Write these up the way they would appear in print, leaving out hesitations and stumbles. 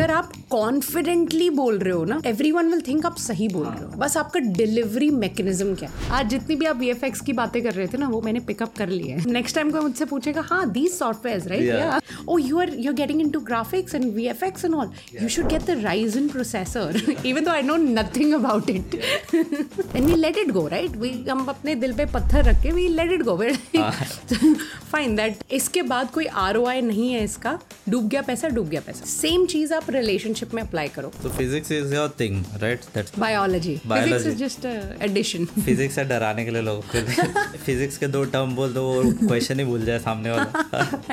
अगर आप कॉन्फिडेंटली बोल रहे हो ना, एवरीवन विल थिंक आप सही बोल रहे हो, बस आपका डिलीवरी मैकेनिज्म क्या है. आज जितनी भी आप वीएफएक्स की बातें कर रहे थे ना, वो मैंने पिकअप कर लिया है. नेक्स्ट टाइम कोई मुझसे पूछेगा, हाँ these softwares right, oh you are getting into graphics and VFX and all, you should get the Ryzen processor, even though I know nothing about it. And we let it go right, we हम अपने दिल पे पत्थर रख के we let it go fine that. इसके बाद कोई ROI नहीं है इसका. डूब गया पैसा, डूब गया पैसा. सेम चीज आप रिलेशनशिप में अप्लाई करो. So physics is your thing, right? That's biology. Physics is just addition. Physics से डराने के लिए लोग physics के दो टर्म बोल दो, वो क्वेश्चन ही भूल जाए सामने वाला.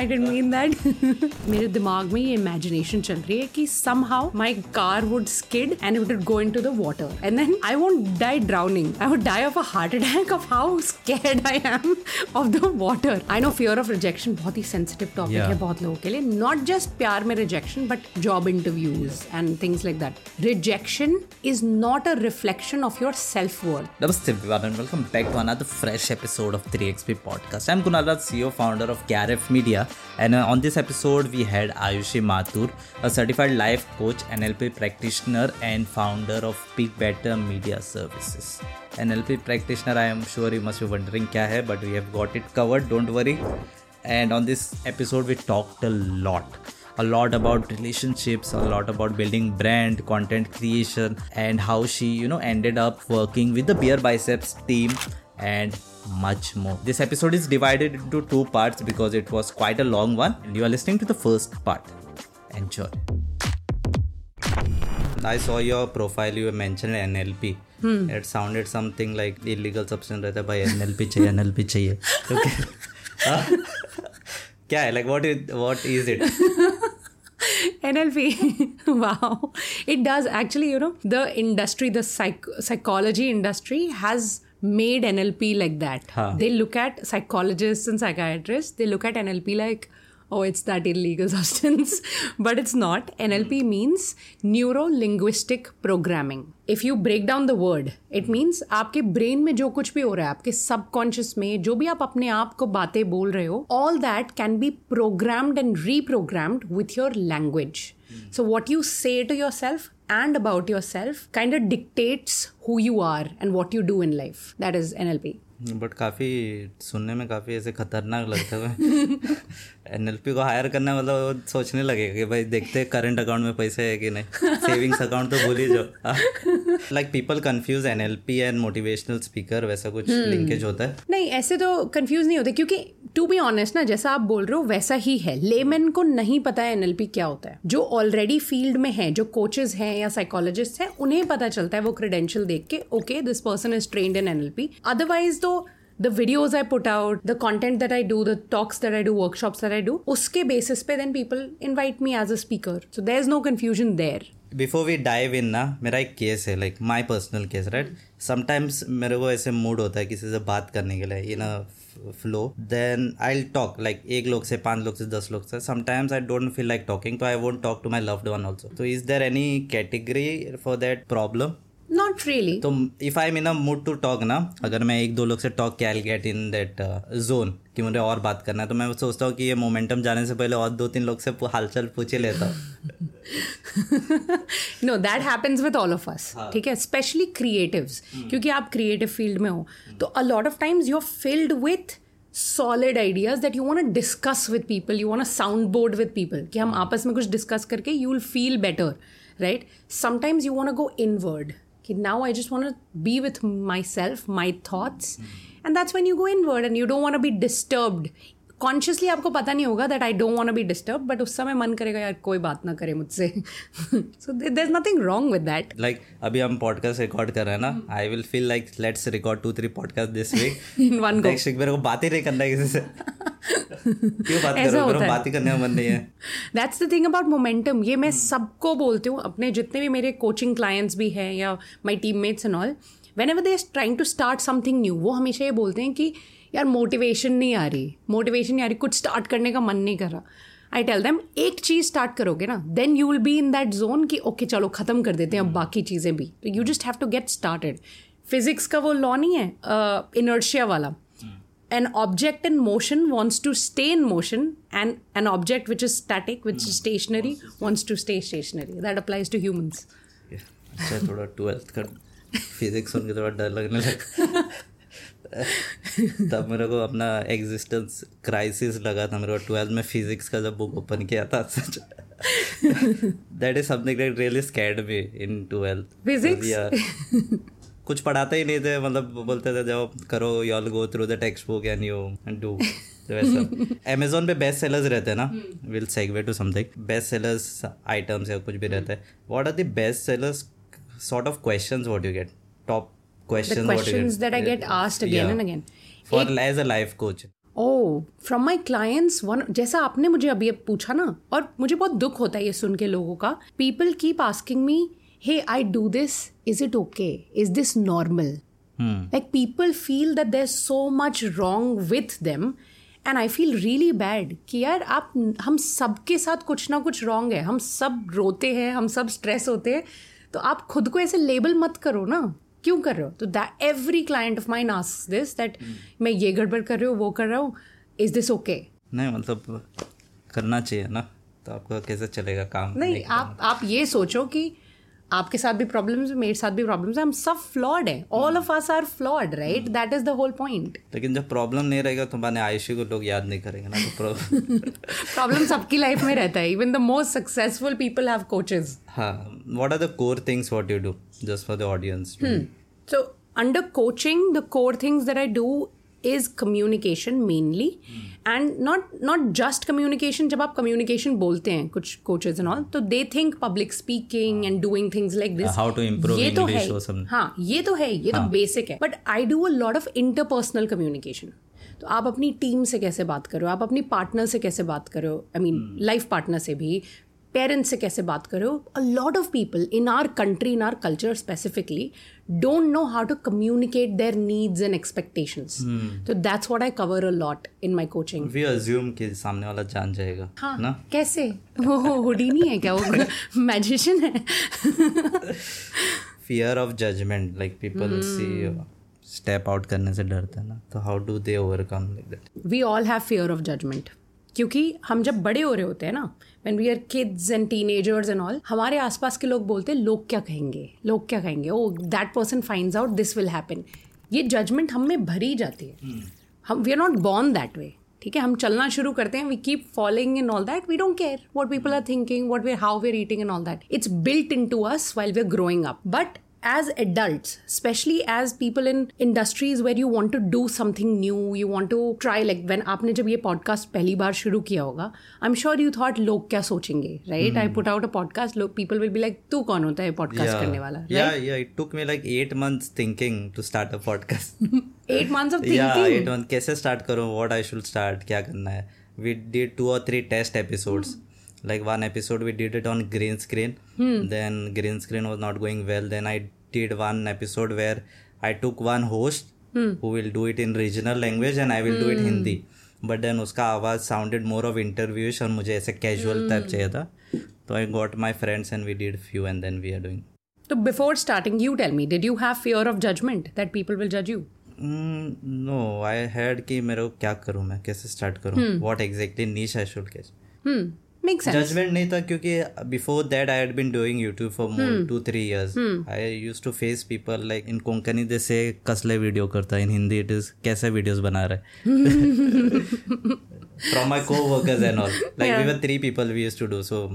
I didn't mean that. मेरे दिमाग में ये इमेजिनेशन चल रही है कि somehow my car would skid and it would go into the water and then I won't die drowning. I would die of a heart attack of how scared I am of the water. I know fear of rejection बहुत ही sensitive topic है बहुत लोगों के लिए. Not just प्यार में rejection but job interviews and things like that. Rejection is not a reflection of your self-worth. Namaste everyone and welcome back to another fresh episode of 3XP podcast. I'm Kunal Rao, CEO founder of KRF Media, and on this episode we had Ayushi Mathur, a certified life coach, NLP practitioner and founder of Peak Better Media Services. NLP practitioner, I am sure you must be wondering kya hai, but we have got it covered, don't worry. And on this episode we talked a lot about relationships, a lot about building brand, content creation, and how she, you know, ended up working with the BeerBiceps team and much more. This episode is divided into two parts because it was quite a long one, and you are listening to the first part. Enjoy. I saw your profile, you mentioned NLP. It sounded something like illegal substance रहता है भाई, NLP चाहिए. Okay. क्या है, like what is it? NLP. Wow. It does actually, you know, the industry, the psychology industry has made NLP like that. Huh. They look at psychologists and psychiatrists, they look at NLP like, oh, it's that illegal substance. But it's not. NLP means neuro-linguistic programming. If you break down the word, it means आपके brain में जो कुछ भी हो रहा है, आपके subconscious में जो भी आप अपने आप को बातें बोल रहे हो, all that can be programmed and reprogrammed with your language. So what you say to yourself and about yourself kind of dictates who you are and what you do in life. That is NLP. But काफ़ी सुनने में काफ़ी ऐसे खतरनाक लगता है. NLP को higher करना मतलब सोचने लगेगा कि भाई देखते हैं करंट अकाउंट में पैसे है कि नहीं, सेविंग्स अकाउंट तो भूल ही जाओ. Like people confuse NLP and motivational speaker, वैसा कुछ लिंकेज होता है? नहीं, ऐसे तो कंफ्यूज नहीं होते क्योंकि टू बी ऑनेस्ट ना, जैसा आप बोल रहे हो वैसा ही है. लेमैन को नहीं पता है NLP क्या होता है. जो ऑलरेडी फील्ड में है, जो कोचेज हैं या साइकोलॉजिस्ट हैं, उन्हें पता चलता है वो क्रेडेंशियल देख के, okay this person is trained in NLP. Otherwise तो the videos I put out, the content that I do, the talks that I do, workshops that I do, uske basis pe then people invite me as a speaker. So there's no confusion there. Before we dive in na, मेरा एक case है, like my personal case, right? Sometimes मेरे को ऐसे mood होता है किसी से बात करने के लिए in a flow. Then I'll talk like 1 लोग से 5 लोग से 10 लोग से. Sometimes I don't feel like talking, so I won't talk to my loved one also. So is there any category for that problem? Not really. So if I'm in a mood to talk ना, अगर मैं 1-2 लोग से talk किया, I'll get in that zone कि मुझे और बात करना है, तो मैं सोचता हूँ कि ये मोमेंटम जाने से पहले और 2-3 लोग से हालचाल पूछ ही लेता हूँ. No, that happens with all of us. ठीक है, स्पेशली क्रिएटिव्स, क्योंकि आप क्रिएटिव फील्ड में हो तो a lot of times you are filled with solid ideas that you want to discuss with people, you want to soundboard with people कि हम आपस में कुछ discuss करके you will feel better, right? Sometimes you want to go inward. Now I just want to be with myself, my thoughts, and that's when you go inward and you don't want to be disturbed. Consciously आपको पता नहीं होगा that I don't want to be disturbed, but उस समय मन करेगा यार कोई बात ना करे मुझसे. So there's nothing wrong with that. Like अभी हम podcast record कर रहे हैं ना, I will feel like let's record 2-3 podcast this week. In one go. Next week मेरे को बात ही नहीं करना है किसी से. क्यों बात कर रहे हो, बात ही करने का मन नहीं है. That's the thing about momentum. ये मैं सबको बोलती हूँ, अपने जितने भी मेरे coaching clients भी हैं या my teammates and all. Whenever they are trying to start something new, वो हमेशा ये बोलते हैं कि यार मोटिवेशन नहीं आ रही, कुछ स्टार्ट करने का मन नहीं कर रहा. आई टेल देम एक चीज़ स्टार्ट करोगे ना, then you will be in that zone कि ओके चलो ख़त्म कर देते हैं अब बाकी चीज़ें भी. तो you just have to get started. Physics का वो लॉ नहीं है इनर्शिया वाला, an object in motion wants to stay in motion, and an object which is static, which is stationary, wants to stay stationary. That applies to humans. अच्छा थोड़ा 12th का physics सुन के थोड़ा डर लगने लगा. तब मेरे को अपना एग्जिस्टेंस क्राइसिस लगा था. मेरे को 12th में फिजिक्स का जब बुक ओपन किया था, such that is something that really scared me in 12th. Physics कुछ पढ़ाते ही नहीं थे, मतलब बोलते थे जाओ करो, you all go through the textbook and you do. वैसा अमेजोन पे बेस्ट सेलर्स रहते हैं ना, will segue to something, best sellers items या कुछ भी रहता है. What are the best sellers sort of questions what you get, top questions, the questions what you get. That I get asked again and again for as a life coach. Oh, from my clients, one जैसा आपने मुझे अभी पूछा ना, और मुझे बहुत दुख होता है ये सुन के लोगों का. People keep asking me, hey, I do this, is it okay, is this normal? Like people feel that there's so much wrong with them. And I feel really bad कि यार आप, हम सब के साथ कुछ ना कुछ wrong है. हम सब रोते हैं, हम सब stress होते हैं. तो आप खुद को ऐसे लेबल मत करो ना, क्यों कर रहे हो. तो that every client of mine asks this, that मैं ये गड़बड़ कर रही हूँ, वो कर रहा हूँ, इज दिस ओके. नहीं मतलब करना चाहिए ना, तो आपका कैसे चलेगा काम. नहीं आप ये सोचो कि आपके साथ भी प्रॉब्लम्स है, मेरे साथ भी प्रॉब्लम्स है, हम सब फ्लॉड है. All of us are flawed, right, that is the whole point. लेकिन जब प्रॉब्लम नहीं रहेगा तो माने आयुषी को लोग याद नहीं करेंगे ना. तो प्रॉब्लम सबकी लाइफ में रहता है. Even the most successful people have coaches. हाँ, what are the core things what you do just for the audience. So under coaching the core things that I do is communication mainly, and not just communication. जब आप communication बोलते हैं कुछ coaches and all, तो they think public speaking and doing things like this. How to improve English or something. हाँ, ये तो है, ये तो basic है. But I do a lot of interpersonal communication. तो आप अपनी team से कैसे बात करो, आप अपनी partner से कैसे बात करो, I mean life partner से भी, पेरेंट्स से कैसे बात करो. A lot of people in our country, in our culture specifically, don't know how to communicate their needs and expectations. तो that's what I cover a lot in my coaching. We assume कि सामने वाला जान जाएगा. हाँ, ना कैसे, वो होडीनी है क्या, वो मैजिशियन है. Fear of judgement, like people see step out करने से डरते हैं ना, तो how do they overcome like that. We all have fear of judgement, क्योंकि हम जब बड़े हो रहे होते हैं ना, when we are kids and teenagers and all, हमारे आसपास के लोग बोलते हैं लोग क्या कहेंगे, लोग क्या कहेंगे, oh that person finds out this will happen. ये जजमेंट हम में भरी जाती है. हम, we are not born that way, ठीक है. हम चलना शुरू करते हैं, we keep following in all that, we don't care what people are thinking, what we are, how we are eating and all that. It's built into us while we are growing up. But as adults, especially as people in industries where you want to do something new, you want to try, like when आपने जब ये podcast पहली बार शुरू किया होगा, I'm sure you thought लोग क्या सोचेंगे, right? I put out a podcast, लोग, people will be like, तू कौन होता है podcast करने वाला, right? Yeah, it took me like 8 months thinking to start a podcast. 8 months of thinking? Yeah, 8 months. कैसे start करूँ, what I should start, क्या करना है. We did 2 or 3 test episodes. Like one episode we did it on green screen. Then green screen was not going well. Then I did one episode where I took one host who will do it in regional language and I will do it Hindi. But then उसका आवाज़ sounded more of interviewish और मुझे ऐसे casual type चाहिए था. So I got my friends and we did few and then we are doing. So before starting, you tell me, did you have fear of judgment that people will judge you? No, I had कि मेरे को क्या करूँ मैं, कैसे start करूँ, what exactly niche I should catch. Judgement नहीं था, क्योंकि before that I had been doing YouTube for more 2-3 years. I used to face people like in Konkani they say कसले वीडियो करता है, इन हिंदी इट इज कैसे videos बना रहा है. From my coworkers and all, like we were 3 people we used to do, so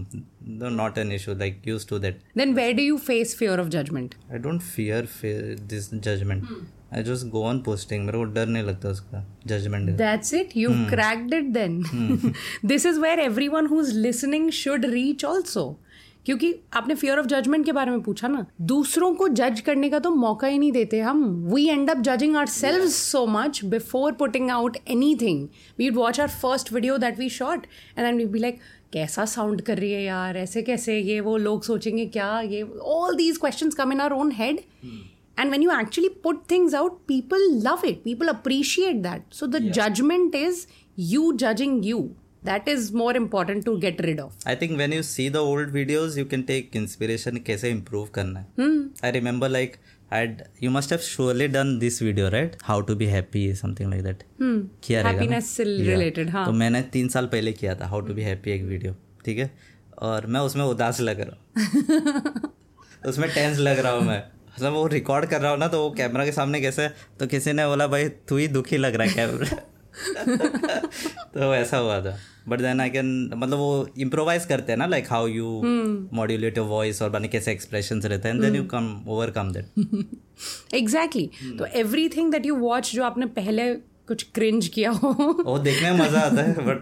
not an issue, like used to that. Then where do you face fear of judgement? I don't fear this judgement, I just go on posting. मेरे को डर नहीं लगता उसका, judgement. That's it, you cracked it then. This is where everyone who is listening should reach also, क्योंकि आपने fear of judgement के बारे में पूछा ना, दूसरों को जज करने का तो मौका ही नहीं देते हम. We end up judging ourselves so much before putting out anything. We would watch our first video that we shot and then we be like कैसा साउंड कर रही है यार, ऐसे कैसे, ये वो लोग सोचेंगे क्या, ये all these questions come in our own head. And when you actually put things out, people love it. People appreciate that. So the judgment is you judging you. That is more important to get rid of. I think when you see the old videos, you can take inspiration kaise improve karna hai. I remember like you must have surely done this video, right? How to be happy, something like that. किया happiness से related, हाँ. तो मैंने 3 साल पहले किया था, how to be happy एक video, ठीक है? और मैं उसमें उदास लग रहा हूँ, उसमें tense लग रहा हूँ मैं. मतलब वो रिकॉर्ड कर रहा हूँ ना, तो वो कैमरा के सामने कैसे, तो किसी ने बोला भाई तू ही दुखी लग रहा है कैमरा. तो ऐसा हुआ था. बट देन आई कैन, मतलब वो इम्प्रोवाइज करते हैं ना, like how you modulate your voice और बने कैसे एक्सप्रेशंस रहते हैं, and then you come overcome that. Exactly. तो एवरीथिंग दैट यू वॉच, जो आपने पहले कुछ क्रिंज किया हो, वो देखने में मजा आता है.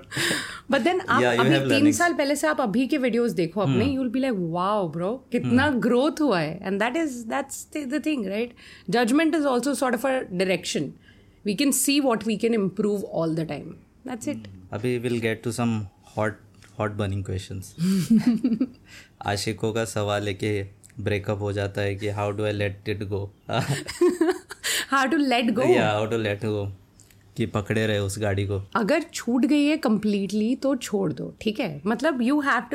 बट देन आप अभी 3 साल पहले से आप अभी के वीडियोस देखो अपने, you will be like wow bro, कितना ग्रोथ हुआ है. And that's the thing, right? Judgement is also sort of a direction. We can see what we can improve all the time. That's it. Abhi we'll get to some hot burning questions. आशिकों का सवाल है कि breakup हो जाता है कि how do I let it go? How to let go? Yeah, how to let go. कि पकड़े रहे उस गाड़ी को. अगर छूट गई है completely तो छोड़ दो, ठीक है? मतलब you have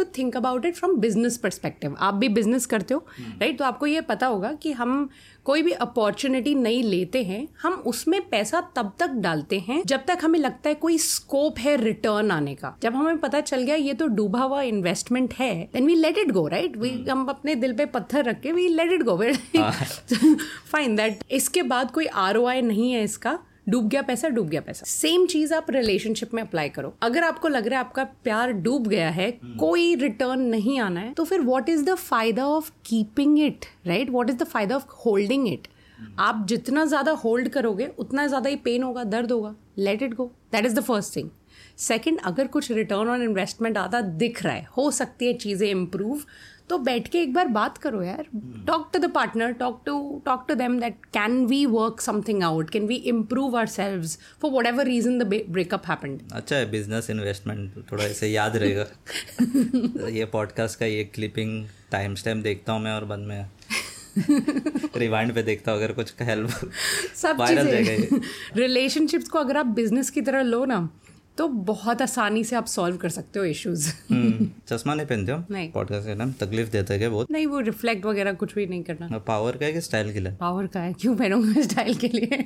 to think about it from business perspective. आप भी business करते हो, right? तो आपको ये पता होगा कि हम कोई भी अपॉर्चुनिटी नहीं लेते हैं, हम उसमें पैसा तब तक डालते हैं जब तक हमें लगता है कोई स्कोप है रिटर्न आने का. जब हमें पता चल गया ये तो डूबा हुआ इन्वेस्टमेंट है, then we let it go, right? हम अपने दिल पे पत्थर रख के we let it go, fine that. इसके बाद कोई ROI नहीं है इसका, डूब गया पैसा. सेम चीज आप रिलेशनशिप में अप्लाई करो. अगर आपको लग रहा है आपका प्यार डूब गया है, कोई रिटर्न नहीं आना है, तो फिर व्हाट इज द फायदा of keeping it, right? What is the फायदा ऑफ होल्डिंग इट? आप जितना ज्यादा होल्ड करोगे उतना ज्यादा ही पेन होगा, दर्द होगा. Let it go. That is the first thing. Second, अगर कुछ रिटर्न ऑन इन्वेस्टमेंट आता दिख रहा है, हो सकती है चीजें इम्प्रूव, तो बैठ के एक बार बात करो यार. Talk to the partner, talk to them that can we work something out, can we improve ourselves for whatever reason the breakup happened. अच्छा है बिजनेस इन्वेस्टमेंट, थोड़ा ऐसे याद रहेगा. ये पॉडकास्ट का ये क्लिपिंग टाइम स्टैम्प देखता हूँ मैं, और बाद में रिवाइंड पे देखता हूँ अगर कुछ हेल्प. सब चीजें रिलेशनशिप्स को अगर आप बिजनेस की तरह लो ना, तो बहुत आसानी से आप सॉल्व कर सकते हो इश्यूज. चश्मा नहीं पहनते हो? नहीं. पॉडकास्ट का नाम तकलीफ देता है क्या बहुत? नहीं, वो रिफ्लेक्ट वगैरह कुछ भी नहीं करना. पावर का है कि स्टाइल के लिए? पावर का है. क्यों पहनूंगा स्टाइल के लिए?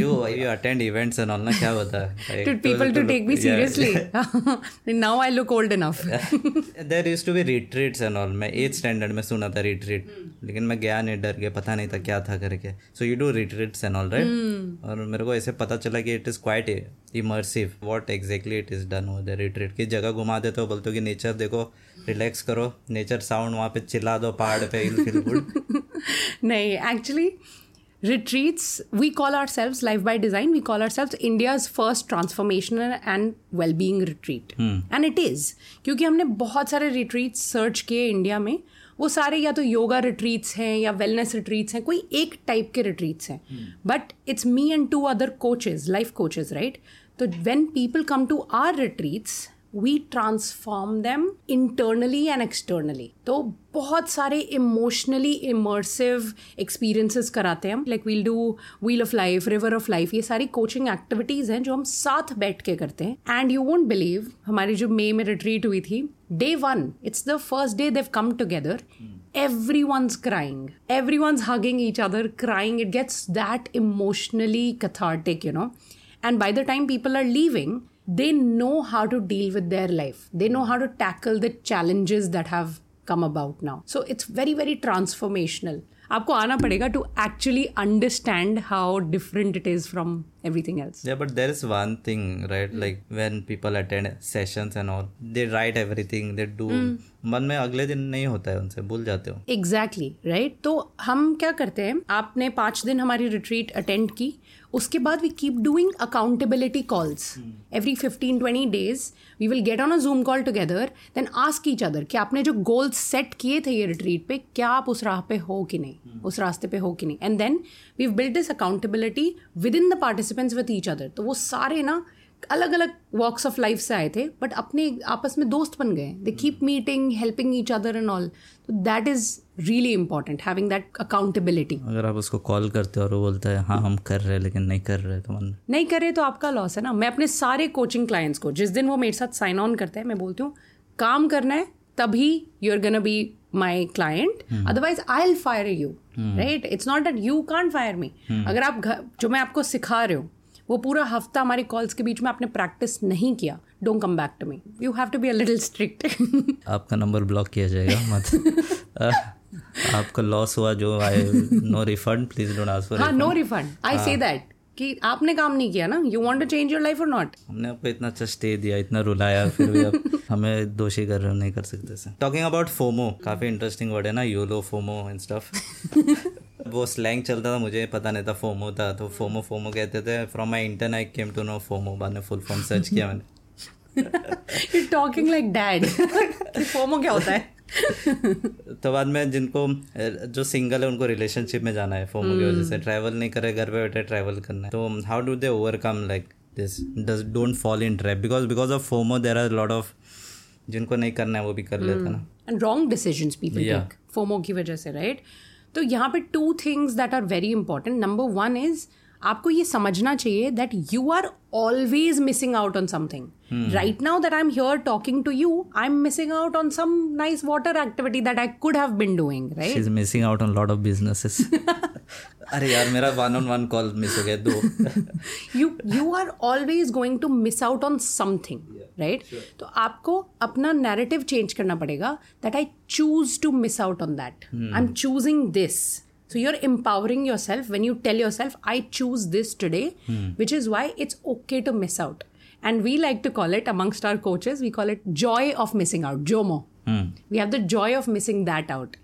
You attend events and all ना, क्या होता है? To people to take me seriously. Now I look old enough. There used to be retreats and all. मैं 8th स्टैंडर्ड में सुना था रिट्रीट, लेकिन मैं गया नहीं, डर गया, पता नहीं था क्या था करके. So you do retreats and all, right? और मेरे को ऐसे पता चला कि it is quite immersive. What exactly it is done with the retreat? की जगह घुमा देते हो, बोलते हो कि नेचर देखो, रिलैक्स करो, नेचर साउंड वहाँ पे चिल्ला दो पहाड़ पे, you'll feel good. नहीं, actually retreats, we call ourselves Life by Design, we call ourselves India's first transformational and well-being retreat. And it is, क्योंकि हमने बहुत सारे retreats सर्च किए इंडिया में, वो सारे या तो योगा रिट्रीट्स हैं या वेलनेस रिट्रीट्स हैं, कोई एक टाइप के रिट्रीट्स हैं. But it's me and 2 other coaches, life coaches, right? तो when people come to our retreats, we transform them internally and externally. तो बहुत सारे emotionally immersive experiences कराते हैं हम. Like we'll do wheel of life, river of life, ये सारी coaching activities हैं जो हम साथ बैठ के करते हैं. And you won't believe, हमारी जो मई में retreat हुई थी, day 1, it's the first day they've come together. Everyone's crying. Everyone's hugging each other, crying. It gets that emotionally cathartic, you know. And by the time people are leaving, they know how to deal with their life. They know how to tackle the challenges that have come about now. So it's very, very transformational. आपको आना पड़ेगा to actually understand how different it is from everything else. Yeah, but there is one thing, right? Like when people attend sessions and all, they write everything, they do. मन में अगले दिन नहीं होता है, उनसे भूल जाते हो. Exactly, right? तो हम क्या करते हैं, आपने 5 दिन हमारी retreat attend की, उसके बाद we keep doing accountability calls. Every 15-20 days, we will get on a Zoom call together, then ask each other कि आपने जो goals set किए थे ये retreat पे, क्या आप उस राह पे हो कि नहीं, उस रास्ते पे हो कि नहीं. And then we've built this accountability within the participants with each other. तो वो सारे ना अलग अलग वॉक्स ऑफ लाइफ से आए थे, बट अपने आपस में दोस्त बन गए. They keep meeting, helping each other and all. That is really important, having that accountability. अगर आप उसको कॉल करते हो और वो बोलता है हाँ हम कर रहे हैं लेकिन नहीं कर रहे, तो मन नहीं कर रहे तो आपका लॉस है ना. मैं अपने सारे कोचिंग क्लाइंट्स को जिस दिन वो मेरे साथ साइन ऑन करते हैं मैं बोलती हूँ काम करना है तभी you are gonna be my client, otherwise I will fire you, right. It's not that you can't fire me. अगर आप जो मैं आपको सिखा रहे हो वो पूरा हफ्ता हमारे कॉल्स के बीच में आपने प्रैक्टिस नहीं किया, don't come back to me, you have to be a little strict. आपका नंबर ब्लॉक किया जाएगा मत. आपका लॉस हुआ जो आए, no refund, please don't ask for refund. No refund I say that कि आपने काम नहीं किया ना, you want to change your life और नॉट. हमने आपको इतना अच्छा स्टे दिया, इतना रुलाया, फिर भी आप हमें दोषी कर रहे हो, नहीं कर सकते से. टॉकिंग अबाउट फोमो, काफी इंटरेस्टिंग वर्ड है ना, योलो, फोमो एंड स्टफ. वो स्लैंग चलता था, मुझे पता नहीं था फोमो था, तो फोमो कहते थे. From my intern I came to know FOMO, बाद में फुल फॉर्म सर्च किया मैंने. You're talking like dad. FOMO क्या होता है? तो बाद में जिनको जो सिंगल है उनको रिलेशनशिप में जाना है फोमो की वजह से, ट्रैवल नहीं करे, घर पे बैठे ट्रैवल करना है, तो how do they overcome like this, don't fall in trap, because of FOMO there are lot of जिनको नहीं करना है वो भी कर लेते ना, and wrong decisions people take FOMO की वजह से, राइट. तो यहाँ पे two things that are very important. Number one is आपको ये समझना चाहिए that you are always missing out on something. Right now that I am here talking to you, I am missing out on some nice water activity that I could have been doing, right. She is missing out on lot of businesses. अरे यार मेरा 1-on-1 call miss हो गया, 2. You are always going to miss out on something, right. तो आपको अपना narrative change करना पड़ेगा that I choose to miss out on that, I am choosing this. So you're empowering yourself when you tell yourself, I choose this today, which is why it's okay to miss out. And we like to call it amongst our coaches, we call it joy of missing out, JOMO. We have the joy of missing that out.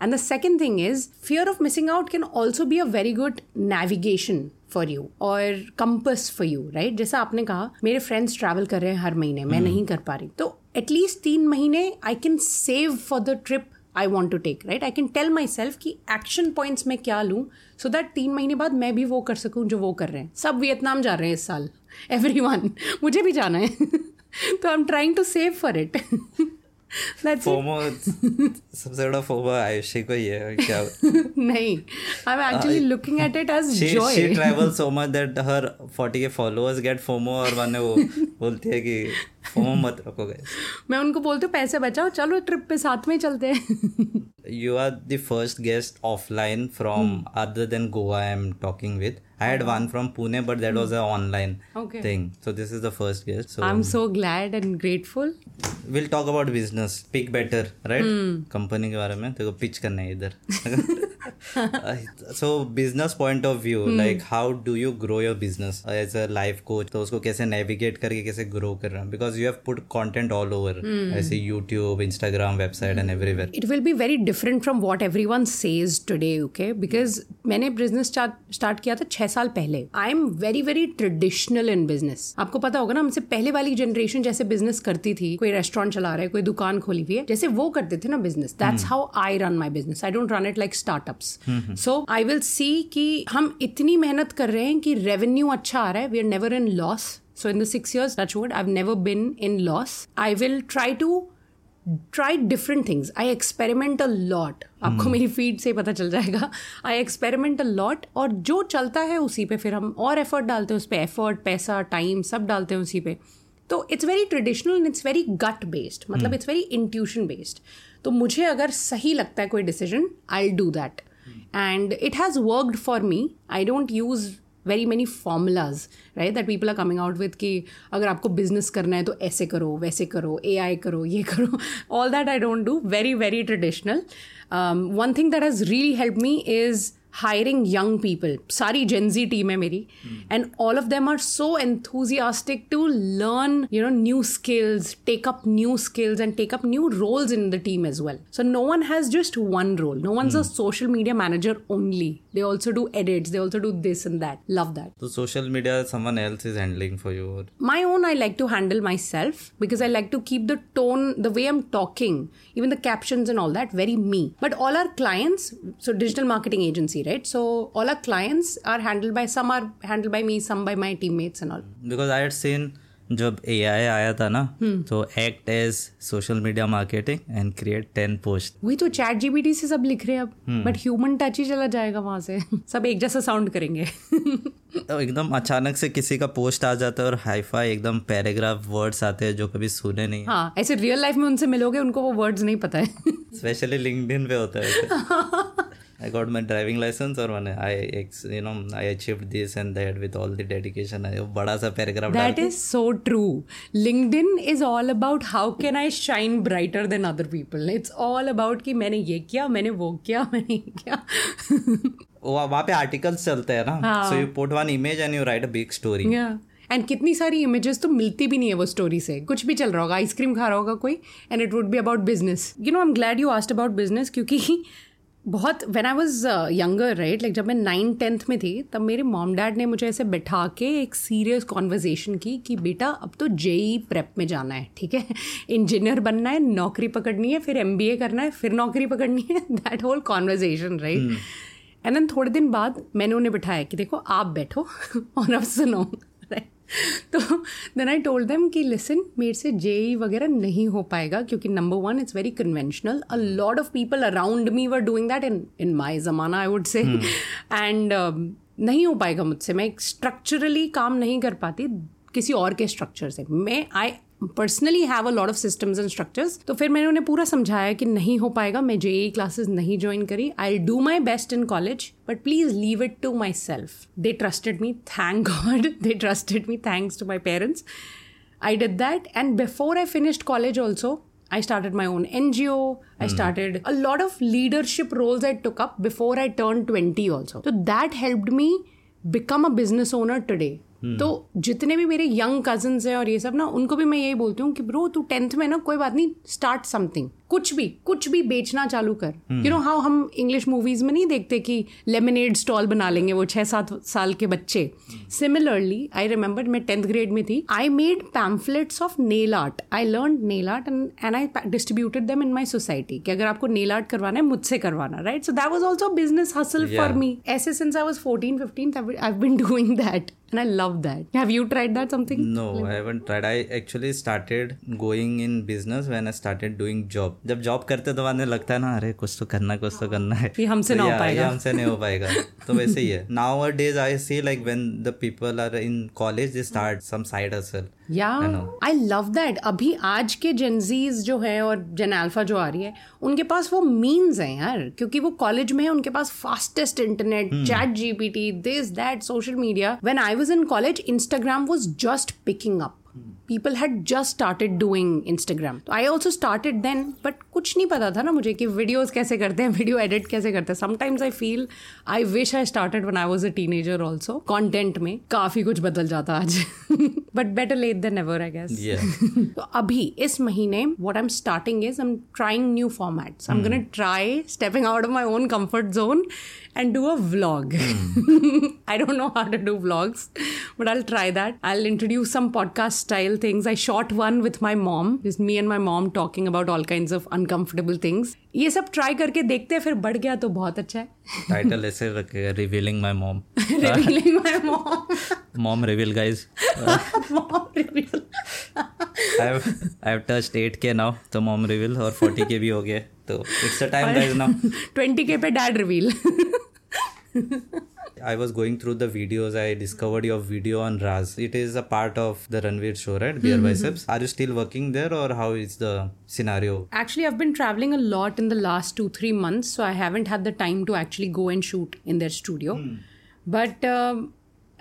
And the second thing is, fear of missing out can also be a very good navigation for you or compass for you, right? जैसा आपने कहा, मेरे friends travel कर रहे हैं हर महीने, मैं नहीं कर पा रही. तो at least 3 महीने I can save for the trip I want to take, right? I can tell myself कि action points मैं क्या लूँ so that 3 महीने बाद मैं भी वो कर सकूँ जो वो कर रहे हैं. सब वियतनाम जा रहे हैं इस साल, everyone, मुझे भी जाना है. तो I'm trying to save for it. That's it. सबसे बड़ा फोमो आयुषी को ये है क्या? नहीं, I'm actually looking at it as joy. She travels so much that her 40K followers get FOMO और मैंने वो बोलती है कि फोमो मत रखो guys. मैं उनको बोलती हूँ पैसे बचाओ, चलो ट्रिप पे साथ में चलते हैं. You are the first guest offline from other than Goa I am talking with. I had one from Pune but that was an online thing. So this is the first guest. So I'm so glad and grateful. We'll talk about business. Peak better, right? Company के बारे में तेरे को pitch करना है इधर. So business point of view, like how do you grow your business as a life coach? तो उसको कैसे navigate करके कैसे grow कर रहा हूँ? Because you have put content all over, ऐसे YouTube, Instagram, website and everywhere. It will be very different from what everyone says today, okay? Because मैंने business start किया था 6 साल पहले. I am very very traditional in business. आपको पता होगा ना, हमसे पहले वाली जनरेशन जैसे बिजनेस करती थी, कोई रेस्टोरेंट चला रहा है, कोई दुकान खोली हुई है, जैसे वो करते थे ना business, that's how I run my business. I don't run it like startups. So I will see कि हम इतनी मेहनत कर रहे हैं कि रेवेन्यू अच्छा आ रहा है, we are never in loss. So in the 6 years, touch wood, I have never been in loss. I will try different things. I experiment a lot, आपको मेरी फीड से पता चल जाएगा. आई एक्सपेरिमेंट अ लॉट और जो चलता है उसी पे फिर हम और एफर्ट डालते हैं, उस पर एफर्ट, पैसा, टाइम सब डालते हैं उसी पे. तो it's very traditional and it's very gut based, मतलब इट्स वेरी इंट्यूशन बेस्ड. तो मुझे अगर सही लगता है कोई decision, I will do that and it has worked for me. I don't use very many formulas, right, that people are coming out with कि अगर आपको बिजनेस करना है तो ऐसे करो, वैसे करो, AI करो, ये करो. All that I don't do. Very very traditional. One thing that has really help me is hiring young people. सारी जेंजी टीम है मेरी and all of them are so enthusiastic to learn, you know, new skills, take up new skills and take up new roles in the team as well. So no one has just one role, no one is a social media manager only. They also do edits, they also do this and that. Love that. So social media, someone else is handling for you? Or? My own, I like to handle myself because I like to keep the tone, the way I'm talking, even the captions and all that, very me. But all our clients, so digital marketing agency, right? So all our clients are handled by, some are handled by me, some by my teammates and all. Because I had seen जब AI आया था ना तो act as social media marketing and create 10 post. वही तो chat GPT से सब लिख रहे हैं अब, बट ह्यूमन टच ही चला जाएगा वहां से, सब एक जैसा साउंड करेंगे. तो एकदम अचानक से किसी का पोस्ट आ जाता है और हाईफाई एकदम पैराग्राफ वर्ड्स आते हैं जो कभी सुने नहीं. हाँ, ऐसे रियल लाइफ में उनसे मिलोगे उनको वो वर्ड्स नहीं पता है. स्पेशली लिंक्डइन पे होता है. I got my driving license or when I achieved this and that with all the dedication. I बड़ा सा paragraph. That is so true. LinkedIn is all about how can I shine brighter than other people. It's all about कि मैंने ये किया, मैंने वो किया, मैंने ये किया. वहाँ पे articles चलते हैं ना. So you put one image and you write a big story. Yeah. And कितनी सारी इमेजेस तो मिलती भी नहीं है वो स्टोरी से. कुछ भी चल रहा होगा, आइसक्रीम खा रहा होगा कोई, and it would be about business. You know, I am glad you asked about business, क्योंकि बहुत when I was younger right, like जब मैं 9th-10th में थी तब मेरे मॉम डैड ने मुझे ऐसे बैठा के एक सीरियस कॉन्वर्जेसन की कि बेटा अब तो जेई प्रेप में जाना है, ठीक है, इंजीनियर बनना है, नौकरी पकड़नी है, फिर एमबीए करना है, फिर नौकरी पकड़नी है. That whole conversation right. And then थोड़े दिन बाद मैंने उन्हें बिठाया कि देखो आप बैठो और अब सुनो. तो देन आई टोल्ड देम कि लिसन, मेरे से जेई वगैरह नहीं हो पाएगा क्योंकि number one it's very conventional. A lot of people around me were doing that in my ज़माना आई वुड से, एंड नहीं हो पाएगा मुझसे. मैं स्ट्रक्चरली काम नहीं कर पाती किसी और के स्ट्रक्चर से. मैं I personally have a lot of systems and structures. तो फिर मैंने उन्हें पूरा समझाया कि नहीं हो पाएगा, मैं जेई क्लासेस नहीं ज्वाइन करी, I will do my best in college but please leave it to my self. They trusted me, thank God they trusted me, thanks to my parents. I did that and before I finished college also I started my own NGO. I started a lot of leadership roles I took up before I turned 20 also. So that helped me become a business owner today. तो जितने भी मेरे young cousins हैं और ये सब ना, उनको भी मैं यही बोलती हूँ कि ब्रो तू 10th में ना कोई बात नहीं, स्टार्ट समथिंग, कुछ भी बेचना चालू कर. यू नो हाउ हम इंग्लिश मूवीज में नहीं देखते कि लेमनेड स्टॉल बना लेंगे वो 6-7 साल के बच्चे. सिमिलरली आई रिमेंबर मैं 10th grade में थी, I made pamphlets of nail art. I learn nail art and I distributed them in my society कि अगर आपको नेल आर्ट करवाना है मुझसे करवाना, right. So that was also business hustle for me. ऐसे since I was 14-15 I have been doing that. And I love that. Have you tried that something? No, like I haven't tried. I actually started going in business when I started doing job. जब job करते तो आने लगता है ना, अरे कुछ तो करना है, ये हमसे ना हो पाएगा, तो वैसे ही है. Nowadays I see like when the people are in college they start some side hustle. Yeah, I love that. अभी आज के GenZs जो है और Gen Alpha जो आ रही है उनके पास वो means हैं यार, क्योंकि वो college में है, उनके पास fastest internet, chat GPT, this that, social media. When I was in college, Instagram was just picking up. People had just started doing Instagram. So I also started then, but कुछ नहीं पता था ना मुझे कि videos कैसे करते हैं, video edit कैसे करते हैं. Sometimes I feel I wish I started when I was a teenager also. Content में काफी कुछ बदल जाता आज. But better late than never, I guess. Yeah. तो अभी इस महीने what I'm starting is I'm trying new formats. I'm gonna try stepping out of my own comfort zone and do a vlog. I don't know how to do vlogs, but I'll try that. I'll introduce some podcast style things. I shot one with my mom, just me and my mom talking about all kinds of uncomfortable things. ये सब try करके देखते हैं, फिर बढ़ गया तो बहुत अच्छा है. Title ऐसे रखेगा, revealing my mom. Revealing my mom. Mom reveal guys. Mom reveal. I've touched 8K now, so mom reveal और 40K भी हो गया, तो it's the time guys now. 20K पे dad reveal. I was going through the videos. I discovered your video on Raz. It is a part of the Ranveer show, right? BeerBiceps. Are you still working there or how is the scenario? Actually, I've been traveling a lot in the last 2-3 months. So I haven't had the time to actually go and shoot in their studio. But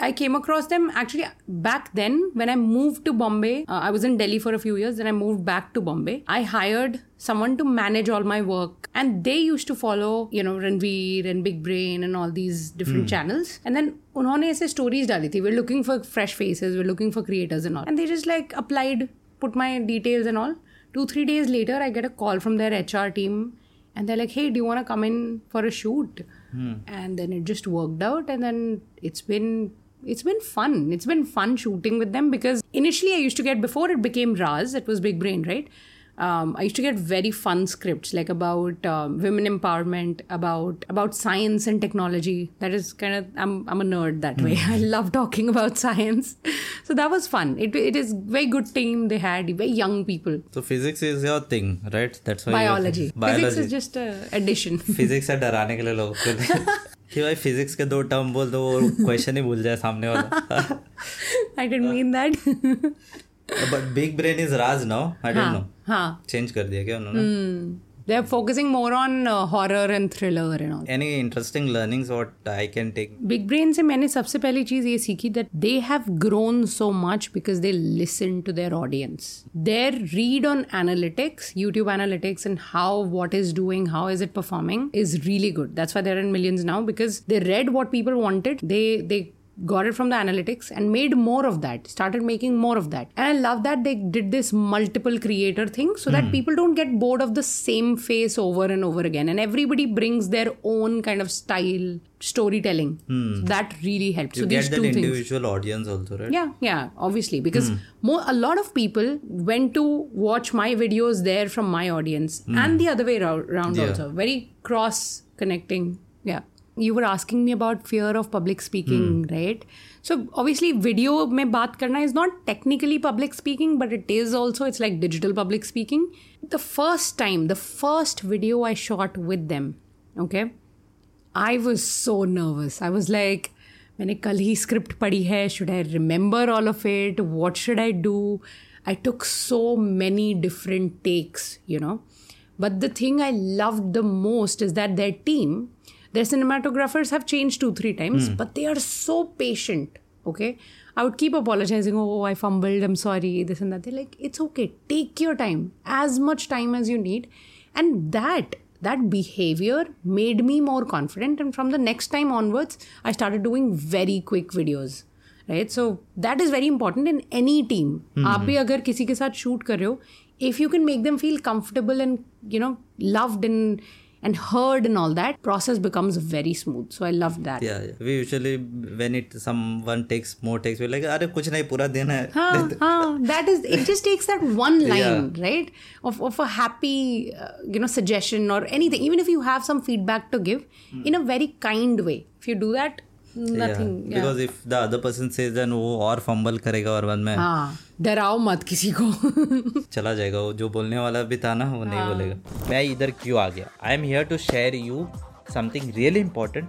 I came across them actually back then when I moved to Bombay. I was in Delhi for a few years. Then I moved back to Bombay. I hired someone to manage all my work. And they used to follow, you know, Ranveer and Big Brain and all these different channels. And then उन्होंने ऐसे stories डाली थी. We're looking for fresh faces. We're looking for creators and all. And they just like applied, put my details and all. 2-3 days later, I get a call from their HR team. And they're like, hey, do you want to come in for a shoot? And then it just worked out. And then it's been fun. It's been fun shooting with them because initially I used to get, before it became Raz, it was Big Brain, right? I used to get very fun scripts, like about women empowerment, about science and technology. That is kind of, I'm a nerd that way. I love talking about science. So that was fun. It is very good team they had, very young people. So physics is your thing, right? That's why Biology. Physics is just an addition. Physics है डराने के लिए लोगों के लिए कि भाई physics के दो term बोल दो वो question ही भूल जाए सामने वाला. I didn't mean that. But Big Brain is Raz now. I don't know. हाँ. Change कर दिया क्या उन्होंने? They are focusing more on horror and thriller and all. Any interesting learnings what I can take? Big Brain से मैंने सबसे पहली चीज़ ये सीखी that they have grown so much because they listen to their audience. Their read on analytics, YouTube analytics and how what is doing, how is it performing is really good. That's why they're in millions now because they read what people wanted. They got it from the analytics and made more of that, started making more of that. And I love that they did this multiple creator thing so that people don't get bored of the same face over and over again. And everybody brings their own kind of style, storytelling. So that really helps. You so get that individual things. Audience also, right? Yeah, obviously. Because a lot of people went to watch my videos there from my audience and the other way around also. Very cross-connecting. Yeah. You were asking me about fear of public speaking, right? So obviously video में बात करना is not technically public speaking, but it is also, it's like digital public speaking. The first video I shot with them, okay? I was so nervous. I was like, मैंने कल ही script पढ़ी है, should I remember all of it? What should I do? I took so many different takes, you know? But the thing I loved the most is that their team, their cinematographers have changed 2-3 times, but they are so patient, okay? I would keep apologizing, oh, I fumbled, I'm sorry, this and that. They're like, it's okay, take your time, as much time as you need. And that behavior made me more confident. And from the next time onwards, I started doing very quick videos, right? So that is very important in any team. Aap bhi agar kisi ke saath shoot kar rahe ho, if you can make them feel comfortable and, you know, loved and heard and all that, process becomes very smooth. So I love that. Yeah. We usually, when someone takes more takes, we're like, अरे कुछ नहीं पूरा दिन है. हाँ, that is, it just takes that one line, right? Of a happy, suggestion or anything. Even if you have some feedback to give in a very kind way. If you do that, nothing. Yeah. Because if the other person says, then वो और fumble करेगा और बाद में. हाँ. डराओ मत किसी को. चला जाएगा वो जो बोलने वाला भी था ना वो नहीं बोलेगा. मैं इधर क्यों आ गया? I am here to share you something really important.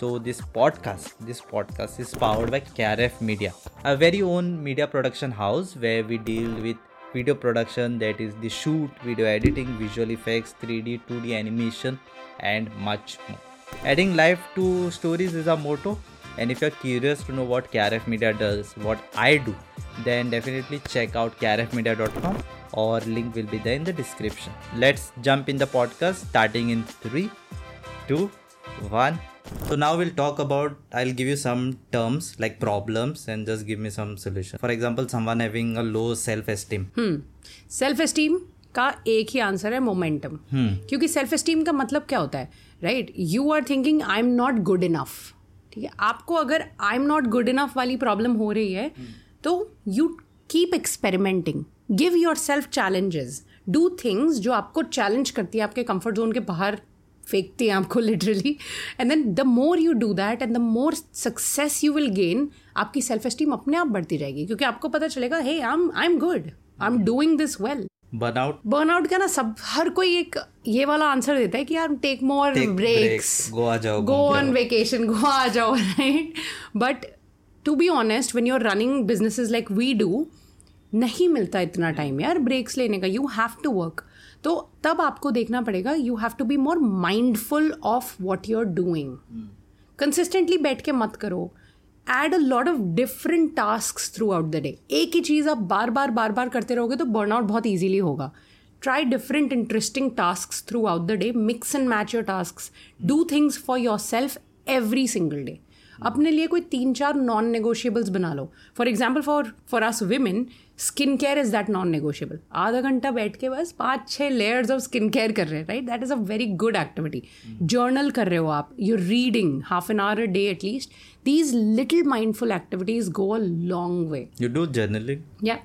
So this podcast is powered by KRF media, a very own media production house where we deal with video production, that is the shoot, video editing, visual effects, 3D, 2D animation and much more. Adding life to stories is our motto. And if you're curious to know what KRF Media does, what I do, then definitely check out krfmedia.com or link will be there in the description. Let's jump in the podcast starting in 3, 2, 1. So now we'll talk about, I'll give you some terms like problems and just give me some solution. For example, someone having a low self-esteem. Self-esteem का एक ही answer है momentum. क्योंकि self-esteem का मतलब क्या होता है? Right? You are thinking I'm not good enough. ठीक है, आपको अगर I am not good enough वाली प्रॉब्लम हो रही है तो you keep experimenting, give your self challenges, do things जो आपको चैलेंज करती है, आपके कंफर्ट जोन के बाहर फेंकती हैं आपको literally. And then the more you do that and the more success you will gain. आपकी सेल्फ एस्टीम अपने आप बढ़ती रहेगी क्योंकि आपको पता चलेगा hey I am good, I am doing this well. Burnout का ना सब हर कोई एक ये वाला आंसर देता है कि यार टेक मोर ब्रेक्स, गोवा जाओ, गो ऑन वेकेशन, गोवा जाओ, right? But to be honest when you are running businesses like we do, नहीं मिलता इतना टाइम यार ब्रेक्स लेने का. You have to work. तो तब आपको देखना पड़ेगा, you have to be more mindful of what you are doing. Consistently बैठ के मत करो. Add a lot of different tasks throughout the day. एक ही चीज़ आप बार बार करते रहोगे तो burnout बहुत easily होगा. Try different interesting tasks throughout the day. Mix and match your tasks. Do things for yourself every single day. अपने लिए कोई 3-4 non-negotiables बना लो. For example, for us women, skin care is that non-negotiable. आधा घंटा बैठ के बस 5-6 layers of skin care कर रहे हैं, right? That is a very good activity. Journal कर रहे हो आप. You're reading half an hour a day at least. These little mindful activities go a long way. You do journaling? Yeah.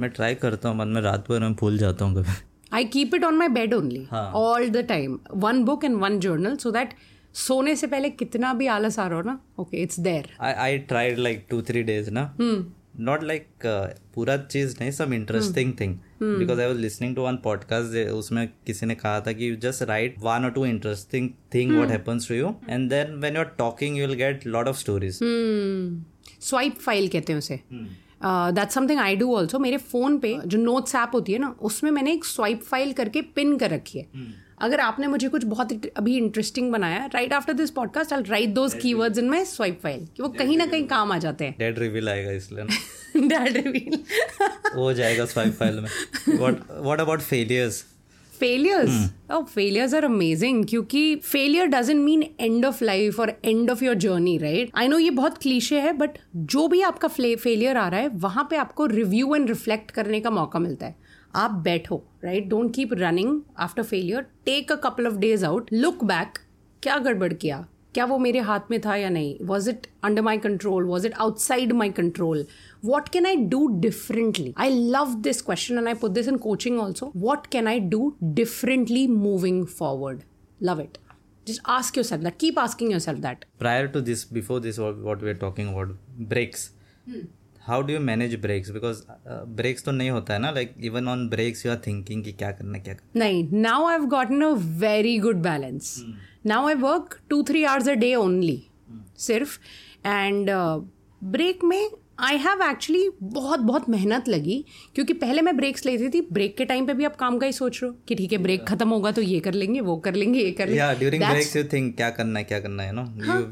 मैं try करता हूँ, बाद में रात भर मैं भूल जाता हूँ कभी. I keep it on my bed only all the time, one book and one journal, so that सोने से पहले कितना भी आलस आ रहा हो ना, okay it's there. I tried like 2-3 days ना, नॉट लाइक पूरा चीज़ नहीं, some interesting thing, because I was listening to one podcast, उसमें किसी ने कहा था कि you just write 1 or 2 interesting thing what happens to you, and then when you are talking you will get lot of stories. Swipe file कहते हैं उसे. That's something I do also. मेरे फ़ोन पे जो नोट्स ऐप होती है ना, उसमें मैंने एक स्वाइप फाइल करके पिन कर रखी है. अगर आपने मुझे कुछ बहुत अभी इंटरेस्टिंग बनाया, right after this podcast I will write those keywords in my swipe file, कि वो कहीं ना कहीं काम आ जाते हैं. डेड रिवील आएगा इसलिए डेड रिवील हो जाएगा स्वाइप फाइल में. What about failures? Failures are amazing, क्योंकि failure doesn't mean end of life और end of your journey, right? I know ये बहुत क्लीशे है, बट जो भी आपका फेलियर आ रहा है वहाँ पे आपको रिव्यू एंड रिफ्लेक्ट करने का मौका मिलता है. आप बैठो, right, don't keep running after failure, take a couple of days out, look back, क्या गड़बड़ किया, क्या वो मेरे हाथ में था या नहीं, was it under my control, was it outside my control, what can I do differently. I love this question and I put this in coaching also, what can I do differently moving forward. Love it. Just ask yourself that. Keep asking yourself that. Prior to this, before this, what we are talking about, breaks. How do you manage breaks? Because breaks तो नहीं होता है ना, like even on breaks you are thinking कि क्या करना क्या करना. नहीं, now I've gotten a very good balance. Now I work 2-3 hours a day only, सिर्फ, and break में आई हैव एक्चुअली बहुत मेहनत लगी, क्योंकि पहले मैं ब्रेक्स लेती थी. ब्रेक के टाइम पे भी आप काम का ही सोच रहे हो कि ठीक है ब्रेक खत्म होगा तो ये कर लेंगे, वो कर लेंगे, ये कर लेंगे. Yeah, during breaks you think क्या करना है no,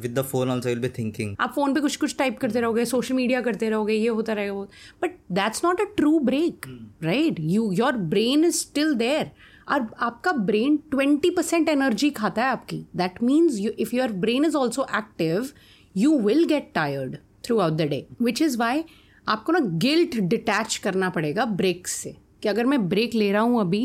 with the phone also you'll be thinking. आप फोन पे कुछ टाइप करते रहोगे, सोशल मीडिया करते रहोगे, ये होता रहेगा वो, but that's not a true break, right? Your brain is still there. और आपका ब्रेन 20% एनर्जी खाता है आपकी. That means if your brain is also active you will get tired throughout the day, which is why आपको ना guilt detach करना पड़ेगा breaks से, कि अगर मैं break ले रहा हूँ अभी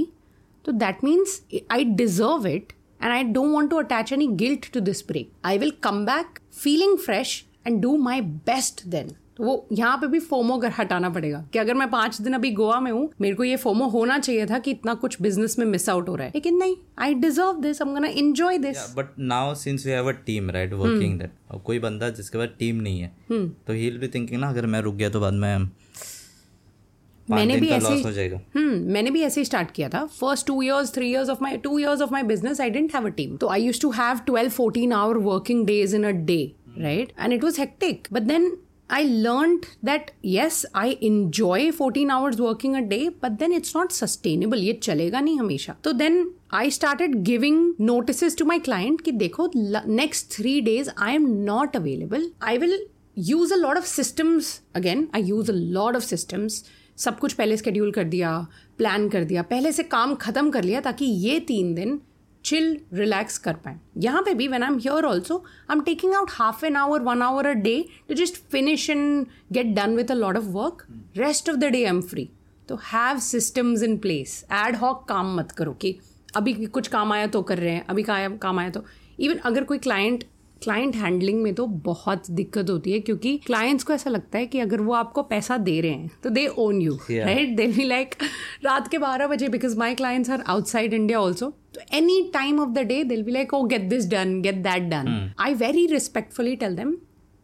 तो that means I deserve it and I don't want to attach any guilt to this break. I will come back feeling fresh and do my best then. तो वो यहाँ पे भी FOMO हटाना पड़ेगा, कि अगर मैं 5 दिन अभी गोवा में हूँ, मेरे को ये FOMO होना चाहिए था कि इतना कुछ बिजनेस में मिस आउट हो रहा है, लेकिन नहीं, I deserve this, I'm gonna enjoy this. Yeah, but now since we have a team, right, working that, और कोई बंदा जिसके पास टीम नहीं है, तो he will be thinking ना, अगर मैं रुक गया तो बाद में मैंने भी ऐसे स्टार्ट किया था. First 2 years, 3 years of my business I didn't have a team. तो I used to have 12-14 hour working days in a day, right? And it was hectic. But then I learned that yes, I enjoy 14 hours working a day, but then it's not sustainable. ये चलेगा नहीं हमेशा. तो then I started giving notices to my client कि देखो next 3 days I am not available. I will use a lot of systems. Again, I use a lot of systems. सब कुछ पहले schedule कर दिया, plan कर दिया, पहले से काम खत्म कर लिया ताकि ये 3 दिन chill, relax कर पाएं. यहाँ पे भी when I'm here also, I'm taking out half an hour, 1 hour a day to just finish and get done with a lot of work. Rest of the day I'm free. तो have systems in place. Ad hoc काम मत करो कि अभी कुछ काम आया तो कर रहे हैं, अभी काम आया तो. Even अगर कोई क्लाइंट हैंडलिंग में तो बहुत दिक्कत होती है, क्योंकि क्लाइंट्स को ऐसा लगता है कि अगर वो आपको पैसा दे रहे हैं तो they own you, right? They be like रात के 12 बजे, because my clients are outside India also, तो any time of the day they be like, oh get this done, get that done. I very respectfully tell them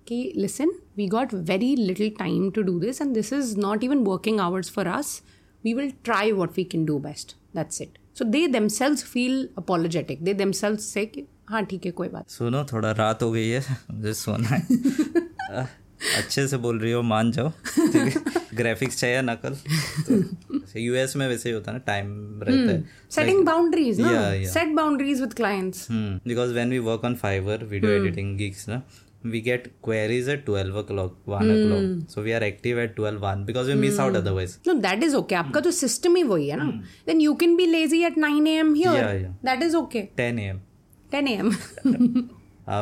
कि listen, we got very little time to do this and this is not even working hours for us. We will try what we can do best, that's it. So they themselves feel apologetic, they themselves say हाँ ठीक है कोई बात. सुनो, थोड़ा रात हो गई है, मुझे सोना है. अच्छे से बोल रही हो, मान जाओ. ग्राफिक्स चाहिए नकल. यूएस में वैसे ही होता है ना, टाइम रहता है. सेटिंग बाउंड्रीज ना, set boundaries with clients, because when we work on Fiverr video editing gigs ना, we get queries at 12 o'clock, 1 o'clock. So we are active at 12, 1 because we miss out otherwise. No, that is okay. आपका तो system ही वही है ना. Then you can be lazy at 9 a.m. here. Yeah. That is okay. 10 a.m. 10 a.m.